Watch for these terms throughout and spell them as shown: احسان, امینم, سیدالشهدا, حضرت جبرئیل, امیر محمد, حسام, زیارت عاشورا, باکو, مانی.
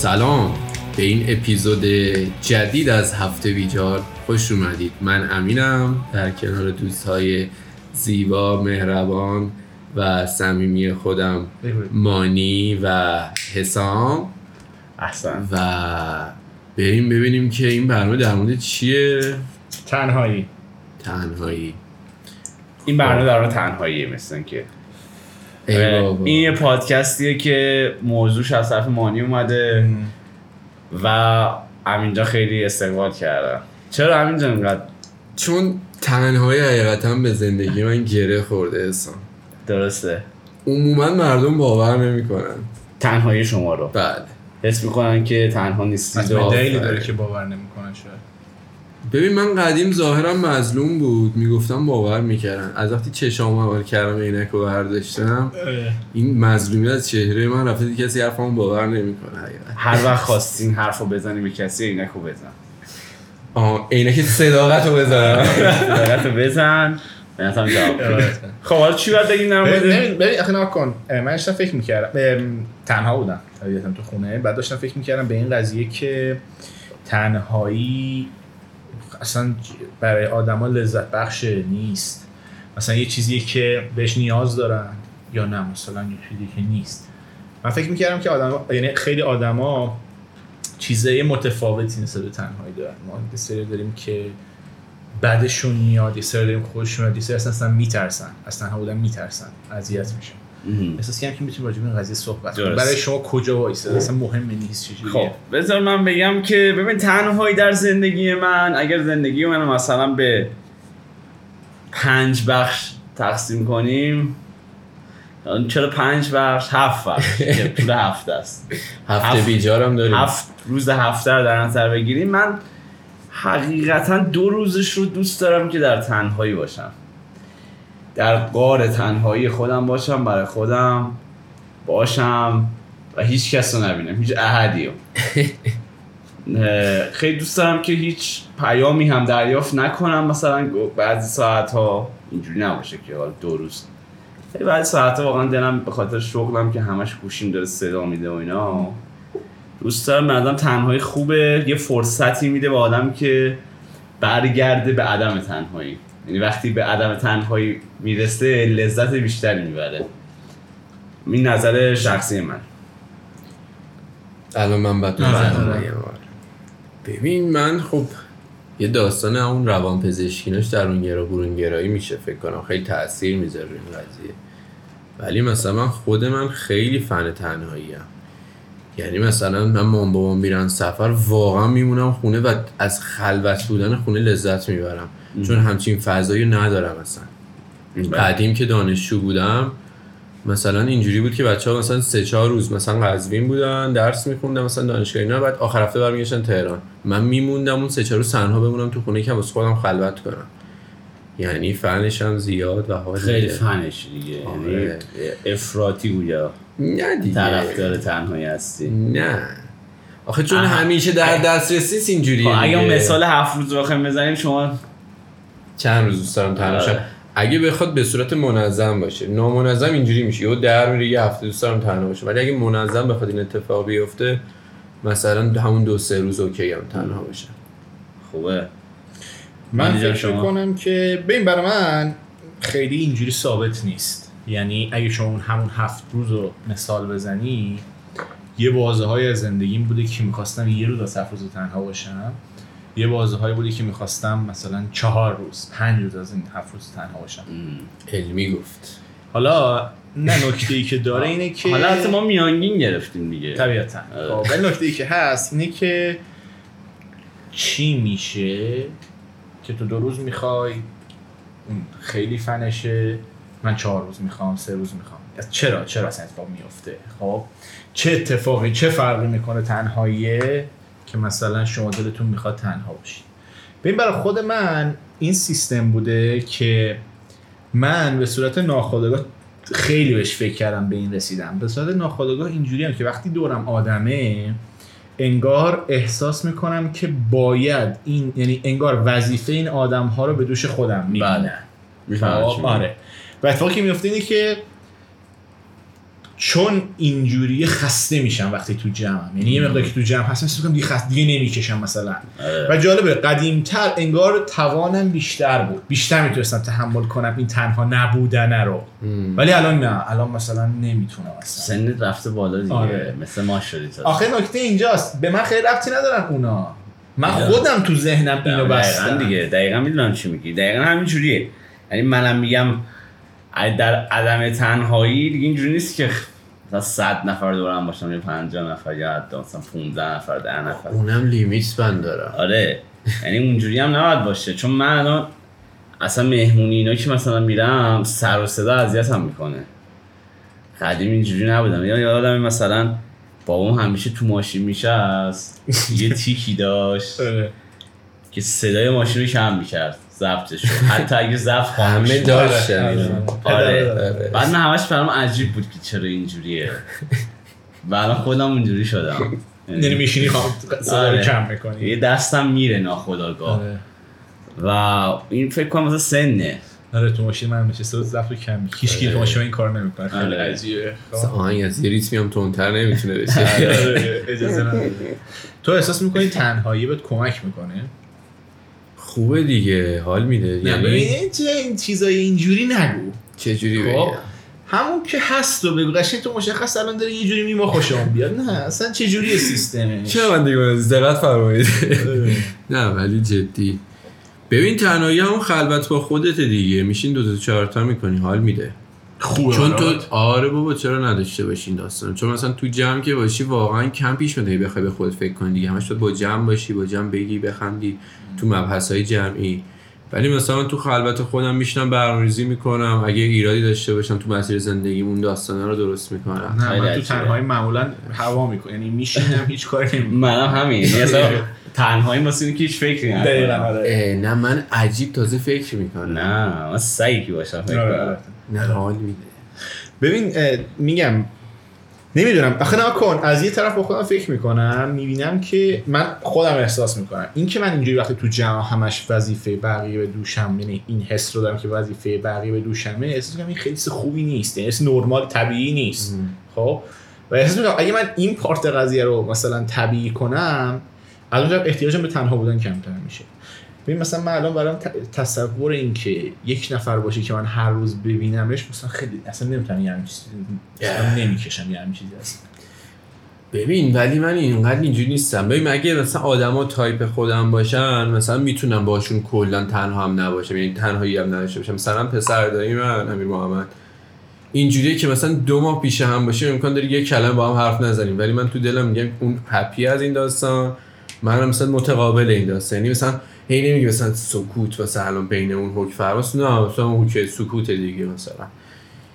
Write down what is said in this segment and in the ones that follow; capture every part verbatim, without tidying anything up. سلام، به این اپیزود جدید از هفته بیجار خوش اومدید. من امینم، در کنار دوستهای زیبا، مهربان و صمیمی خودم مانی و حسام، احسان، و بریم ببینیم که این برنامه در مورد چیه؟ تنهایی. تنهایی. این برنامه در مورد تنهاییه، مثلا که این یه پادکستیه که موضوعش از طرف مانی اومده و امینجا خیلی استقبال کرده. چرا امینجا اینقدر؟ چون تنهایی حقیقتا به زندگی من گره خورده اصلا. درسته. عموما مردم باور نمیکنن تنهایی شما رو. بله. حس میکنن که تنها نیستید. من دلیلی داره که باور نمیکنن شاید. ببین من قدیم ظاهرم مظلوم بود، میگفتم باور میکردن. از وقتی چشامو باور کردم، عینکو برداشتم، این مظلومیت از چهره من رفت، دیگه کسی حرفمو باور نمیکنه. حقیقتا هر وقت خواستین حرفو بزنی به کسی، عینکو بزن. آه عینک صداقتو بزن. صداقتو بزن. من تا جواب. خب حالا چی باید بگیم در مورد؟ ببین ببین آخه نکن. من داشتم فکر میکردم، تنها بودم طبیعتاً تو خونه، بعد داشتم فکر میکردم به این قضیه که تنهایی اصلا برای آدما لذت بخش نیست، مثلا یه چیزیه که بهش نیاز دارن یا نه، مثلا یه چیزی که نیست. من فکر میکردم که آدما، یعنی خیلی آدما چیزای متفاوتی نسبت به تنهایی دارن. ما یه سری داریم که بعدشون میاد، یه سری داریم خوششون میاد، یه سری اصلا میترسن، اصلا تنها بودن میترسن، اذیت میشن. احساس کردم که میتونیم راجع به این قضیه صحبت کنیم. برای شما کجا وایسه اصلا مهم نیست چه جوریه. خب بذار من بگم که ببین تنهایی در زندگی من، اگر زندگی من مثلا به پنج بخش تقسیم کنیم، چرا پنج بخش؟ هفت بخش که طول هفته است. هفته بیجارم داریم. هفت روز هفته رو در نظر بگیریم، من حقیقتا دو روزش رو دوست دارم که در تنهایی باشم، در غار تنهایی خودم باشم، برای خودم باشم و هیچ کس رو نبینم، هیچ احدی رو. خیلی دوست دارم که هیچ پیامی هم دریافت نکنم، مثلا بعضی ساعت ها اینجوری نباشه که حالا دو روز، بعضی ساعت ها واقعا دلم به خاطر شغلم که همش گوشیم داره صدا میده و اینا، دوست دارم به آدم تنهایی خوبه، یه فرصتی میده به آدم که برگرده به عدم تنهایی، یعنی وقتی به عدم تنهایی میرسه لذت بیشتری میبره. این نظر شخصی من. الان من بعد ببین من خب یه داستان اون روانپزشکیناش در اون گرا برونگرایی میشه، فکر کنم خیلی تاثیر میذاره این قضیه. ولی مثلا من خود من خیلی فن تنهایی‌ام، یعنی مثلا من مام بابام میرن سفر، واقعا میمونم خونه و از خلوت بودن خونه لذت میبرم، چون همچین فضایی ندارم اصلا. قدیم که دانشجو بودم مثلا اینجوری بود که بچه‌ها مثلا سه چهار روز مثلا قزوین بودن، درس می‌خوندن مثلا دانشگاهی، نه بعد آخر هفته برمیگشتن تهران، من میموندم اون سه چهار روز تنها بمونم تو خونه که واسه خودم خلوت کنم. یعنی فنش هم زیاد و حاجی خیلی فنش دیگه، یعنی افراطی گویا. نه دیگه طرفدار تنهایی هستی؟ نه آخه چون احا. همیشه در دسترسی است اینجوریه. اگه مثال هفت روز بخوایم بزنیم، شما چند روز دوست دارم تنها شم؟ اگه بخواد به صورت منظم باشه. نامنظم اینجوری میشه، یهو در میره یه هفته دوست دارم تنها باشم. ولی اگه منظم بخواد این اتفاق بیفته، مثلا همون دو سه روز اوکی هم تنها باشم. خوبه. من فکر می‌کنم که ببین برای من خیلی اینجوری ثابت نیست، یعنی اگه شما همون هفت روز رو مثال بزنی، یه بازه‌های از زندگیم بوده که می‌خواستم یه روز از هفت روز تنها باشم، یه بازه‌های بوده که می‌خواستم مثلا چهار روز پنج روز از این هفت روز تنها باشم. علمی گفت. حالا نه نکته‌ای که داره اینه که حالا حتی ما میانگین گرفتیم دیگه طبیعتاً. ولی نکته‌ای که هست اینه که چی میشه که تو دو روز میخوای خیلی فنشه، من چهار روز میخوام سه روز میخوام. چرا چرا اصلا اتفاق میفته؟ خب چه اتفاقی چه فرقی میکنه تنهاییه که مثلا شما دلتون میخواد تنها باشید؟ ببین برای خود من این سیستم بوده که من به صورت ناخودآگاه خیلی بهش فکر کردم، به این رسیدم. به صورت ناخودآگاه اینجوری هم که وقتی دورم آدمه، انگار احساس میکنم که باید این، یعنی انگار وظیفه این آدم ها رو به دوش خودم میبینم. بله. آره. و اتفاقی میفته اینه که چون اینجوری خسته میشم وقتی تو جمعم، یعنی یه مقدار که تو جمع هستم میگم دیگه خسته دیگه نمیکشم مثلا. و جالبه قدیمتر انگار توانم بیشتر بود، بیشتر میتونستم تحمل کنم این تنها نبودن رو، ولی الان نه، الان مثلا نمیتونم اصلا. سنت رفته بالا دیگه. آره. مثل ما شدی. آخه نکته اینجاست، به من خیلی ربطی ندارن اونا، من خودم تو ذهنم اینو بستم دیگه. دقیقاً میدونم چی میگی، دقیقاً همین جوریه. یعنی منم میگم در عدم تنهایی دیگه اینجوری نیست که مثلا صد نفر دورم باشم یا پنجاه نفر یا حتی مثلا پانزده نفر ده نفر، اونم لیمیت بند داره. آره یعنی اونجوری هم نباید باشه، چون من الان اصلا مهمونی اینا که مثلا میرم سر و صدا اذیتم میکنه. قدیم اینجوری نبودم، یا یادم مثلا بابام همیشه تو ماشین میشست یه تیکی داشت که صدای ماشین رو کم میکرد، ضبطش رو حتی اگه ضبط همه داشت. آره بعد من همش برام عجیب بود که چرا اینجوریه و الان خودم اونجوری شدم. یعنی میشینی خواهم صدا رو کم میکنی، یه دستم میره ناخودآگاه. و این فکر کنم مثلا سنه. آره تو ماشین من میشه صدا ضبط کم، هیچ کی تو ماشین این کارو نمیکنه. خیلی عجیبه. آهنگ از ریتمی هم تندتر نمیتونه بشه. آره اجازه نمیده. تو احساس میکنی تنهایی بهت کمک میکنه؟ خوبه دیگه، حال میده. نه ببین چه این چیزای اینجوری نگو. چه جوری بگم؟ همون که هست و بگو. قشنگ تو مشخص الان داره یه جوری میما خوشم بیاد. نه اصلا چه جوریه سیستمه؟ چه من دیگه دقت فرمایید. نه ولی جدی ببین تنهایی همون خلوت با خودت دیگه، میشین دو تا چهار تا میکنی حال میده. خوبه چون تو آره بابا چرا نداشته باشین داستان، چون مثلا تو جمع که باشی واقعا کم پیش میاد بخوای به خودت فکر کنی دیگه، همش تو با جمع باشی، با جمع بگی بخندی تو مبحث‌های جمعی. ولی مثلا تو خلوت خودم میشینم برنامه‌ریزی میکنم، اگه ایرادی داشته باشم تو مسیر زندگیمون داستانا رو درست میکنم. نه من تو تنهایی معمولا هوا میکنم، یعنی میشینم هیچ کاری نمیکنم. منم همین تنهایی واسه اینکه هیچ فکری ندارم. نه من عجیب تازه فکر میکنم. نه من سعی کی باشم فکر کنم. نه حال میده. ببین میگم نمیدونم آخه نه کن، از یه طرف با خودم فکر میکنم میبینم که من خودم احساس میکنم این که من اینجوری وقتی تو جمع همش وظیفه بقیه به دوشم، یعنی این حس رو دارم که وظیفه بقیه به دوشمه، احساس میکنم این خیلی خوبی نیست، یعنی اصلا نرمال طبیعی نیست. خب و احساس میکنم اگه من این پارت قضیه رو مثلا طبیعی کنم از اونجا احتیاجم به تنها بودن کمتر میشه. ببین مثلا من الان برام تصور این که یک نفر باشه که من هر روز ببینمش مثلا خیلی اصلا نمیتونم یه همین چیزی اصلا نمیکشم یه همین چیزی اصلا. ببین ولی من اینقدر اینجوری نیستم. ببین اگه مثلا آدما تایپ خودم باشن مثلا میتونم باشون کلا تنها هم نباشم، یعنی تنهایی هم نداشته باشم. مثلا پسر دایی من امیر محمد اینجوریه که مثلا دو ماه پیش هم باشیم امکان داره یک کلمه با هم حرف نزنیم، ولی من تو دلم میگم اون هپی از این داستان، منم مثلا متقابل این داستان. یعنی مثلا هی نمیگه مثلا سکوت واسه الان بینمون حکم فراست، نه مثلا حکم سکوت دیگه. مثلا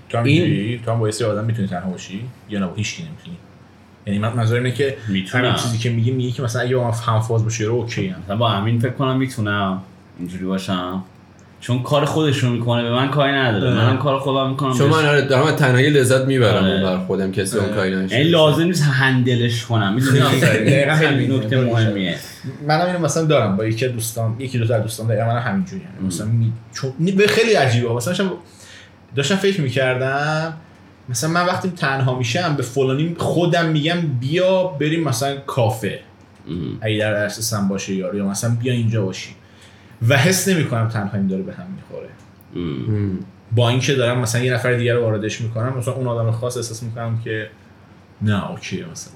تو هم این... تو هم با یه آدم میتونی تنها باشی یا نه با هیچ کی نمیتونی؟ یعنی من منظورم اینه که میتونم همین چیزی که میگی میگی که مثلا اگه با من همفاز باشی رو اوکی ام، مثلا با امین فکر کنم میتونم اینجوری باشم چون کار خودش رو میکنه، به من کاری نداره. اه. منم کار خودم میکنم چون من آره دارم تنهایی لذت میبرم اون بر خودم، کسی اون کاری نشه، یعنی لازم نیست هندلش کنم. میدونی دقیقاً همین نکته مهمیه. منم اینو مثلا دارم با یکی دوستام، یکی دو تا دوستام دقیقاً منم همینجوری، یعنی مثلا می... چون به خیلی عجیبه. مثلا داشتم داشتم فکر میکردم مثلا من وقتی تنها میشم به فلانی خودم میگم بیا بریم مثلا کافه اگه در اساسم باشه یارو، یا مثلا بیا اینجا باشی و حس نمی‌کنم تنهاییم داره به هم می‌خوره. با اینکه دارم مثلا یه نفر دیگر رو واردش می‌کنم، مثلا اون آدم خاص احساس می‌کنم که نه اوکی مثلا.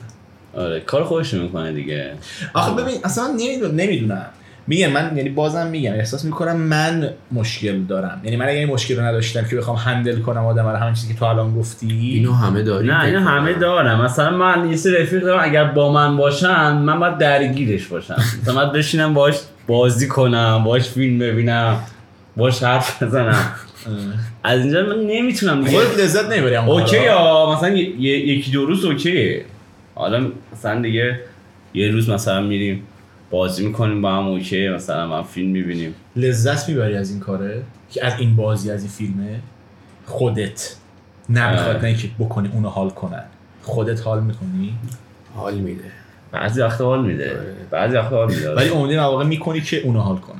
آره کار خودش می‌کنه دیگه. آخه ببین اصلا نمیدونم نمیدونم میگم من، یعنی بازم میگم احساس می‌کنم من مشکل دارم. یعنی من اگه این مشکل رو نداشتم که بخوام هندل کنم آدم رو، همین چیزی که تو الان گفتی اینو همه داریم. نه اینو همه دارم. مثلا من یه سری رفیق دارم اگر با من باشن من باید درگیرش باشم، مثلا باید بشینم باهاش بازی کنم، باهاش فیلم ببینم، باهاش حرف بزنم. از اینجا من نمیتونم دیگه. خودت لذت نمیبری. اوکی ها مثلا یکی دو روز اوکی، حالا مثلا دیگه یه روز مثلا میریم بازی میکنیم با هم اوکی، مثلا ما فیلم میبینیم. لذت میبری از این کاره که از این بازی از این فیلمه خودت نمیخواد نه که بکنی اونو حال کنن، خودت حال میکنی. حال میده بعضی وقتا حال میده بعضی وقتا حال میده ولی عمدن واقعا میکنی که اونا حال کنن.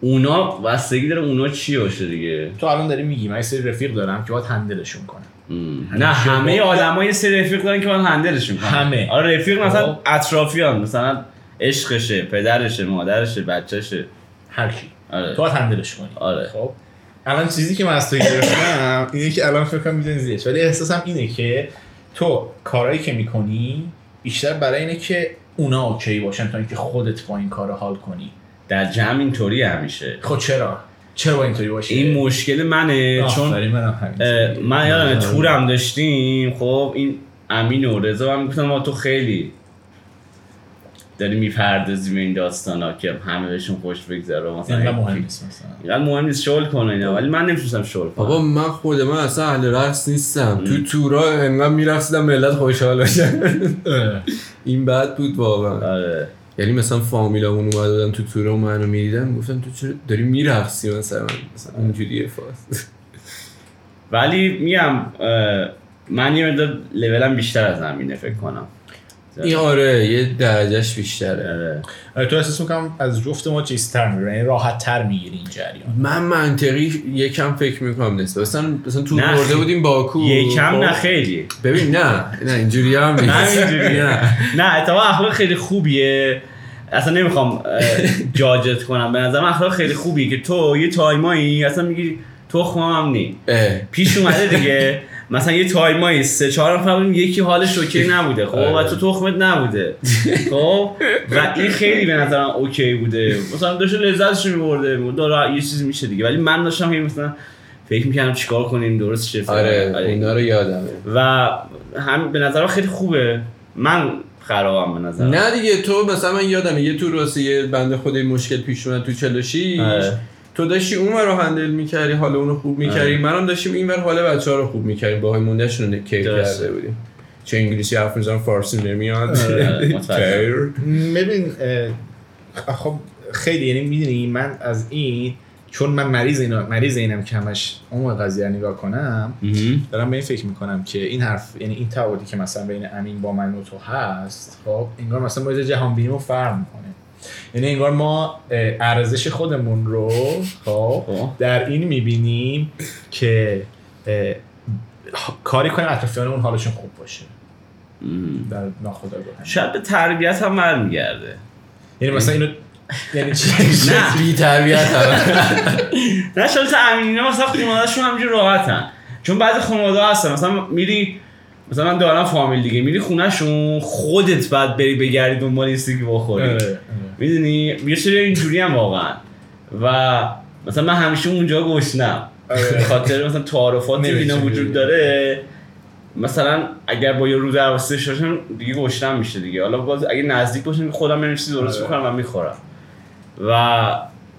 اونا واسه دیگه داره اونا چی باشه دیگه. تو الان داری میگی من یه سری رفیق دارم که باید هندلشون کنم، نه همه آدم‌ها یه سری رفیق دارن که من هندلشون کنم. همه. آره رفیق مثلا اطرافیان، مثلا عشقشه، پدرشه، مادرشه، بچه‌شه، هر کی. آره. تو هندلش کنی. آره. خب الان چیزی که من از تو گرفتم اینه که الان فکر کنم می‌دونی زیش، ولی احساسم اینه که تو کارهایی که می‌کنی بیشتر برای اینه که اونا اوکی باشن تا اینکه خودت با این کارو حال کنی. در جمع اینطوری همیشه. خب چرا؟ چرا اینطوری باشه؟ این مشکل منه، چون من, من یادم تورم داشتیم، خب این امین و رضا هم میگفتن ما تو خیلی داری میپردازی به این داستانا که همه بهشون خوش بگذره، مثلا اینقدر مهم نیست، مثلا اینقدر مهم نیست شغل کنه اینا، ولی من نمی‌شستم شغل کنم. بابا من خود من اصلا اهل رقص نیستم. تو تورا انقدر میرقصیدم ملت خوشحال بشن. این بد بود واقعا. آره یعنی مثلا فامیلامون اومد بودن تو تورا منو می‌دیدن گفتن تو چرا داری میرقصی، مثلا مثلا اینجوریه فاز. ولی میگم من یه مقدار لولم بیشتر از امینه فکر کنم. این آره یه درجهش بیشتره. آره تو احساس می‌کنم از جفت ما چیزتر می‌گیری، یعنی راحت‌تر می‌گیری این جریان. من منطقی یکم فکر می‌کنم نسبت مثلا مثلا تو برده بودیم باکو یکم با... نه خیلی. ببین نه نه اینجوری هم نیست. نه اینجوری نه. نه اتفاقا اخلاق خیلی خوبیه. اصلا نمی‌خوام جاجت کنم. به نظرم اخلاق خیلی خوبیه که تو یه تایمایی اصلا میگی تخمم نی. پیش اومده دیگه. مثلا یه تایمایی سه چهار نفر بودیم یکی حالش اوکی نبوده، خب و تو تخمت نبوده، خب و این خیلی به نظرم اوکی بوده، مثلا داشت لذتش می‌برده داره یه چیزی میشه دیگه، ولی من داشتم که مثلا فکر می‌کردم چیکار کنیم درست شه. آره اینا رو یادمه و هم به نظرم خیلی خوبه. من خرابم به نظرم. نه دیگه تو مثلا من یادمه یه تو روسیه بنده خدای مشکل پیش اومد تو چلوشی، تو داشتی اونور رو هندل میکردی، حالا اونو خوب میکردی، منم داشتیم اینور حالا بچه‌ها رو خوب میکردیم، باهای موندهشون رو کیف کرده بودیم. چه انگلیسی حرف میزنن فارسی نمیاد. ببین خب خیلی یعنی میدونی من از این چون من مریض اینا مریض اینم که همش اون قضیه نگاه کنم، دارم به این فکر میکنم که این حرف یعنی این تعهدی که مثلا بین امین با من و تو هست، خب انگار مثلا با جهان بینیمو فرق میکنه، یعنی انگار ما ارزش خودمون رو خب در این میبینیم که کاری کنیم اطرافیانمون حالشون خوب باشه. در ناخودآگاه شاید به تربیت هم برمیگرده، یعنی مثلا اینو یعنی چی؟ نه بی تربیت هم نه شاید امینینا مثلا خانواده‌شون همینجوری راحتن، چون بعضی خانواده هستن مثلا میری مثلا من دارم فامیل دیگه میری خونه‌شون خودت بعد بری بگردی دنبال اینستی که بخوری، میدونی یه سری اینجوری هم واقعا و مثلا من همیشه اونجا گشنم به خاطر مثلا تعارفاتی اینا وجود داره، مثلا اگر با یه رو در واسه شاشم دیگه گشنم میشه دیگه، حالا باز اگه نزدیک باشم خودم یه چیزی درست می‌کنم و می‌خورم و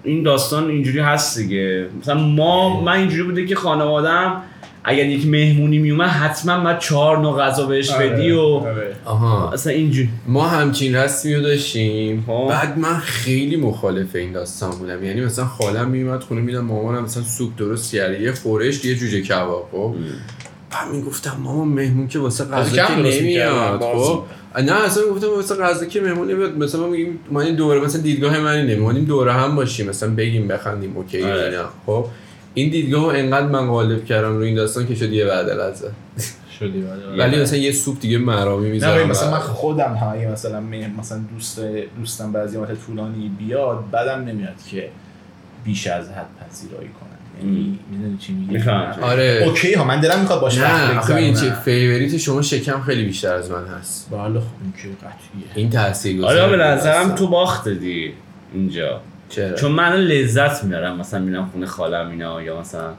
این داستان اینجوری هست دیگه. مثلا ما من اینجوری بوده که خانواده‌ام اگر یک مهمونی میومد حتما بعد چهار نوع غذا بهش بدی و آره. آها اصلا اینجوری ما همچین رسمی رو داشتیم. آه. بعد من خیلی مخالف این داستان بودم، یعنی مثلا خالم میومد خونه میدم مامانم مثلا سوپ درست کرده یه خورش یه جوجه کباب، خب بعد میگفتم مامان مهمون که واسه غذا که نمیاد، خب نه اصلا میگفتم واسه غذا که مهمون نمیاد، مثلا میگیم ما دوره مثلا دیدگاه من اینه می‌خوایم دوره هم باشیم مثلا بگیم بخندیم اوکی اینا، خب این دیدگاه رو انقدر من غالب کردم روی این داستان که شد یه بعدل از شدی بعدل، ولی مثلا یه سوپ دیگه مرامی میذارم. نه مثلا من خودم هم اگه مثلا مثلا دوست دوستم بعضی وقت طولانی بیاد بعدم نمیاد که بیش از حد پذیرایی کنن، یعنی میدونی چی میگم؟ آره اوکی ها من دلم میخواد باشه. نه آخه این چی فیوریت شما شکم خیلی بیشتر از من هست بالا، خب این که قطعیه این تاثیرگذاره. آره به نظرم تو باخت دی اینجا چرا؟ چون من لذت میارم مثلا میرم خونه خالم اینا یا مثلا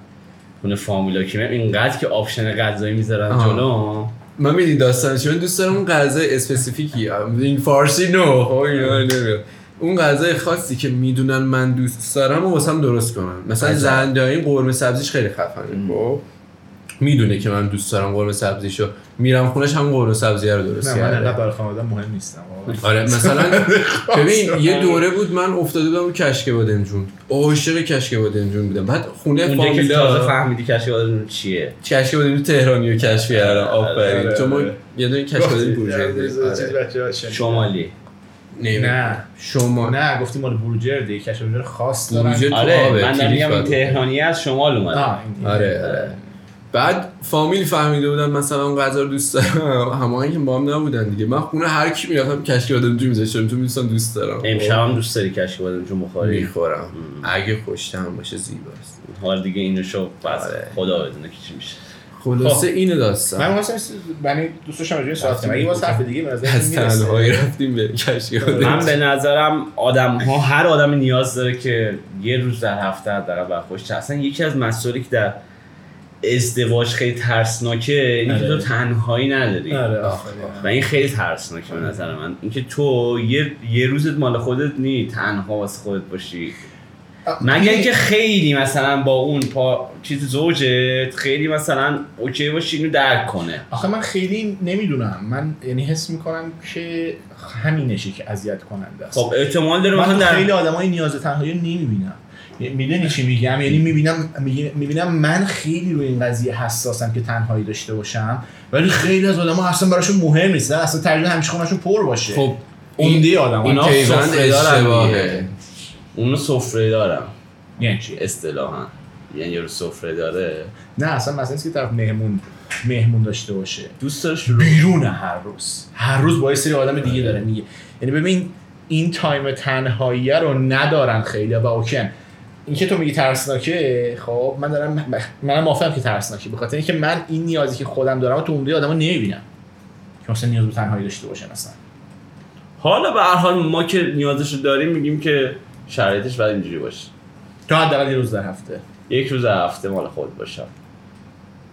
خونه فامیلا که میرم اینقدر که آپشن غذایی میذارن جلو من میدین داستانش، من دوست دارم اون غذای اسپسیفیکی این فارسی نو خب اینا نمیاد اون غذای خاصی که میدونن من دوست دارم و واسم درست کنم، مثلا زندایی قرمه سبزیش خیلی خفنه، خب میدونه که من دوست دارم قرمه سبزیشو میرم خونش هم قرمه سبزی رو درست کنه. نه من برای خانواده مهم نیستم. آره مثلا ببین یه دوره بود من افتاده بودم رو کشک بادمجون، عاشق کشک بادمجون بودم، بعد خونه فامیلا تازه فهمیدی کشک بادمجون چیه، کشک بادمجون تهرانی رو کشف کردم. آفرین تو ما یه دونه کشک بادمجون بورژر شمالی نه نه شما نه گفتیم مال بورژر دیگه کشک بادمجون خاص دارن. آره من میگم تهرانی از شمال اومد. آره بعد فامیل فهمیده بودن مثلا غذا رو دوست دارم، هماهنگ با هم نبودن دیگه. من خونه هر کی میرفتم کشکی بادمجو میذاشتم، تو میگفتم دوست دارم. امشبم دوست داری کشکی بادمجو بخوری؟ میخورم اگه خوشتم باشه، زیباست. حالا دیگه اینو شو بس خدا بدونه که چی میشه. خلاصه اینو داستان من واسه یعنی دوستاشم راجع به ساعت من یه صرف دیگه به نظر میاد تنهایی رفتیم به کشکی بادمجو. من به نظرم آدم‌ها هر آدمی نیاز داره که یه روز در هفته حداقل با خوش. اصلا یکی از مسائلی که در ازدواج خیلی ترسناکه اینکه تو تنهایی نداری. آره آخه و این خیلی ترسناکه به نظر من، اینکه تو یه یه روزت مال خودت نی، تنها واسه خودت باشی. مگر اینکه خیلی مثلا با اون پا چیز زوجت خیلی مثلا اوکی باشی اینو درک کنه. آخه من خیلی نمیدونم، من یعنی حس میکنم که همینشه که اذیت کننده است. خب احتمال داره من در... خیلی آدمای نیاز تنهایی نمیبینم. میدونی چی میگم؟ یعنی میبینم میبینم من خیلی روی این قضیه حساسم که تنهایی داشته باشم، ولی خیلی از آدما اصلا براشون مهم نیست، اصلا ترجیح همیشه خونشون پر باشه. خب عمده آدما اونا سفره دارن، اونا سفره دارن. یعنی چی اصطلاحا؟ یعنی یارو سفره داره، نه اصلا مثلا اینکه طرف مهمون مهمون داشته باشه، دوست داره بیرون هر روز هر روز با یه سری آدم دیگه داره میگه. یعنی ببین این تایم تنهایی رو ندارن خیلی و اوکن. اینکه تو میگی ترسناکه، خب من دارم منم موافقم که ترسناکه، به خاطر اینکه من این نیازی که خودم دارم تو عمده آدمو نمیبینم که مثلا نیاز به تنهایی داشته باشن اصلا. حالا به هر حال ما که نیازشو داریم میگیم که شرایطش باید اینجوری باشه تا حداقل یه روز در هفته، یک روز در هفته مال خود باشم.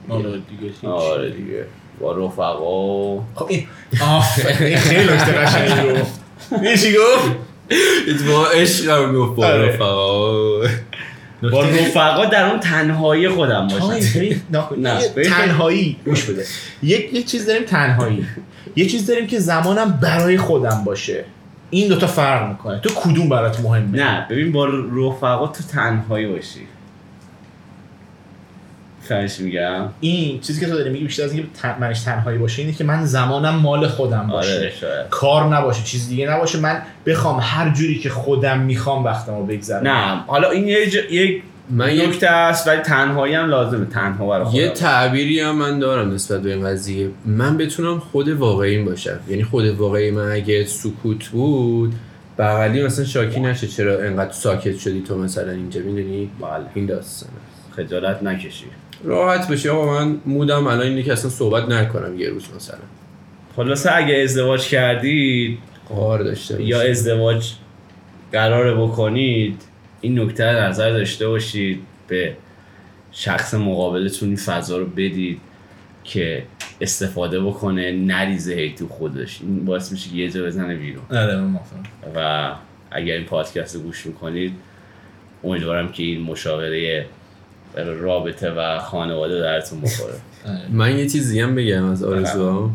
حالا دیگه آره دیگه با رفقا. خب این آفرین خیلی نکته قشنگی رو میشه گفت. اتفاقا عشقم گفت با رفقا، با رفقا در اون تنهایی خودم باشم. نه تنهایی گوش بده، یک چیز داریم تنهایی، یه چیز داریم که زمانم برای خودم باشه. این دوتا فرق میکنه. تو کدوم برات مهمه؟ نه ببین با رفقا تو تنهایی باشی، فهمش میگم؟ این چیزی که تو داری میگی بیشتر از اینکه منش تنهایی باشه اینه که من زمانم مال خودم باشه. آره شاید. کار نباشه، چیز دیگه نباشه، من بخوام هر جوری که خودم میخوام وقتمو بگذرونم. نه حالا این یه ج... یک نکته است، ولی تنهایی هم لازمه، تنها برای خودم. یه تعبیری هم من دارم نسبت به این قضیه، من بتونم خود واقعیم باشم. یعنی خود واقعی من اگه سکوت بود، بغلی مثلا شاکی نشه چرا انقدر ساکت شدی تو مثلا اینجا، میدونی؟ بله این داستانه، خجالت نکشی، راحت بشه. آقا من مودم الان اینه که اصلا صحبت نکنم یه روز مثلا. خلاصه اگه ازدواج کردید قرار داشته یا ازدواج قراره بکنید، این نکته نظر داشته باشید، به شخص مقابلتون این فضا رو بدید که استفاده بکنه، نریزه هی تو خودش. این باعث میشه که یه جا بزنه بیرون. آره من موافقم. و اگر این پادکست رو گوش میکنید، امیدوارم که این مشاوره رابطه و خانواده درتون بخوره. من یه چیزی هم بگم از آرزوام.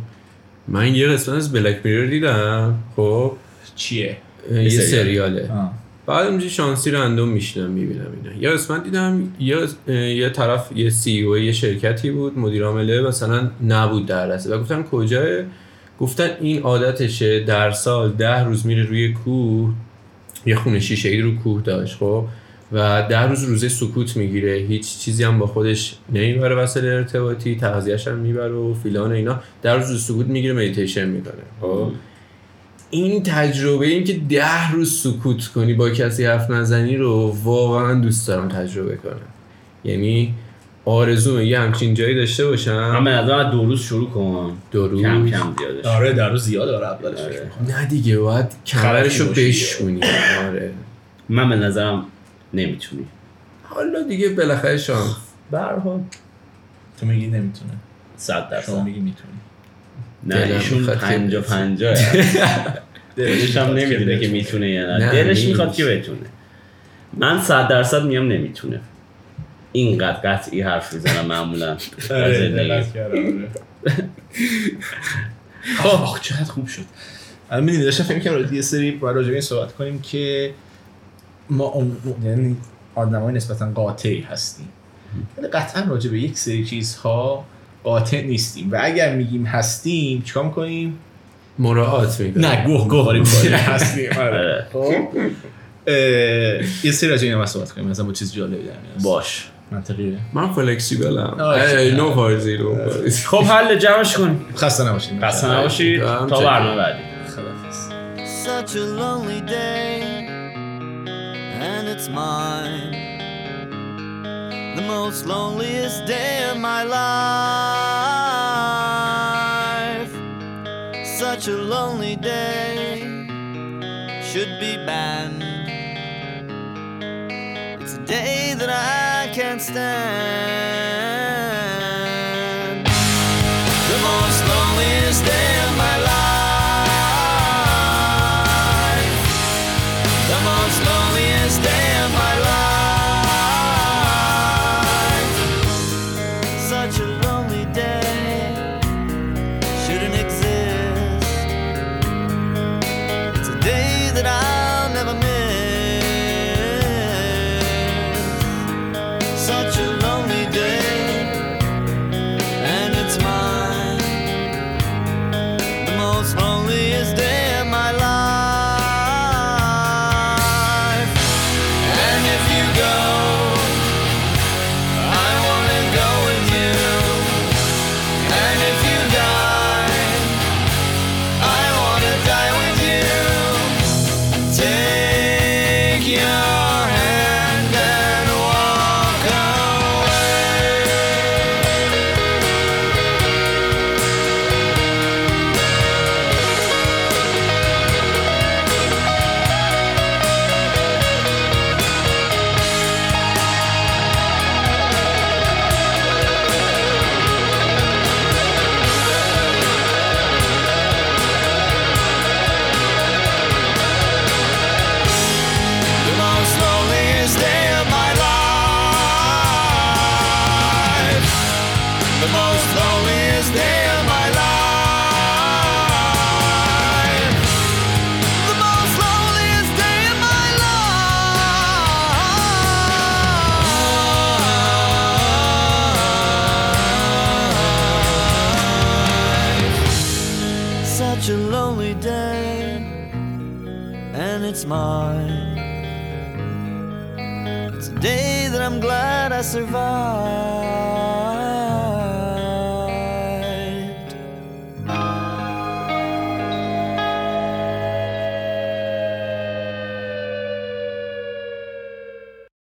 من یه قسمت از بلک میرور دیدم. خب چیه؟ یه سریاله. بعد اونجا شانسی رندوم میشینم میبینم اینا. یه قسمت دیدم یا یه طرف یه سی او یه شرکتی بود، مدیر عامله مثلا نبود در لحظه. بعد گفتن کجاست؟ گفتن این عادتشه، در سال ده روز میره روی کوه، یه خونه شیشه‌ای رو کوه داشت. خب و در روز روزه سکوت میگیره، هیچ چیزی هم با خودش نمیبره وسیله ارتباطی، تغذیه‌اش هم میبره و فلان اینا. در روز روزه سکوت میگیره، مدیتیشن میکنه. این تجربه، این که ده روز سکوت کنی با کسی حرف نزنی رو واقعا دوست دارم تجربه کنم. یعنی آرزومه یه همچین جایی داشته باشم. من به نظرم دو روز شروع کنم، دو روز کم کم زیادش. آره در روز زیاد داره اولش. نه دیگه باید خبرشو بشونی. آره من به نظرم نمیتونی. حالا دیگه بالاخره شانس. به هر حال تو میگی نمیتونه. صد درصد میگی میتونی. نه ایشون پنجاه پنجاه. دلش هم نمیدونه که میتونه یا نه. دلش میخواد که بتونه. من صد درصد میام نمیتونه. اینقدر قطعی حرف میزنم معمولا. خب چقدر خوب شد. الان میدونی داشتم فکر می‌کردم راجع یه سری راجع به این صحبت کنیم که ما یعنی آدمای نسبتا قاطعی هستیم، ولی قطعا راجع به یک سری چیزها قاطع نیستیم و اگر میگیم هستیم چیکار میکنیم؟ مراعات میکنیم، نه گوه گوه هاریم هستیم. آره یه سری راجع به این صحبت کنیم، مثلا با چیز جالبی داریم. باش منطقیه. من فلکسیبلم. نو فار زیرو. خب حل جمعش کن. خسته نباشید. خسته نباشید. تا برنامه بعدی. خداحافظ. Such a lonely day and it's mine. The most loneliest day of my life. Such a lonely day should be banned. It's a day that I can't stand. The most loneliest day of my life. The most loneliest day of my life. Such a lonely day shouldn't exist. It's a day that I'll never miss. Such a lonely day, and it's mine, the most loneliest day of my life. And if you go, I wanna go with you. And if you die, I wanna die with you. Take your hand and walk away. The most loneliest day of my life. The most loneliest day of my life. The most loneliest day of my life. Such a lonely day, and it's mine. It's a day that I'm glad I survived.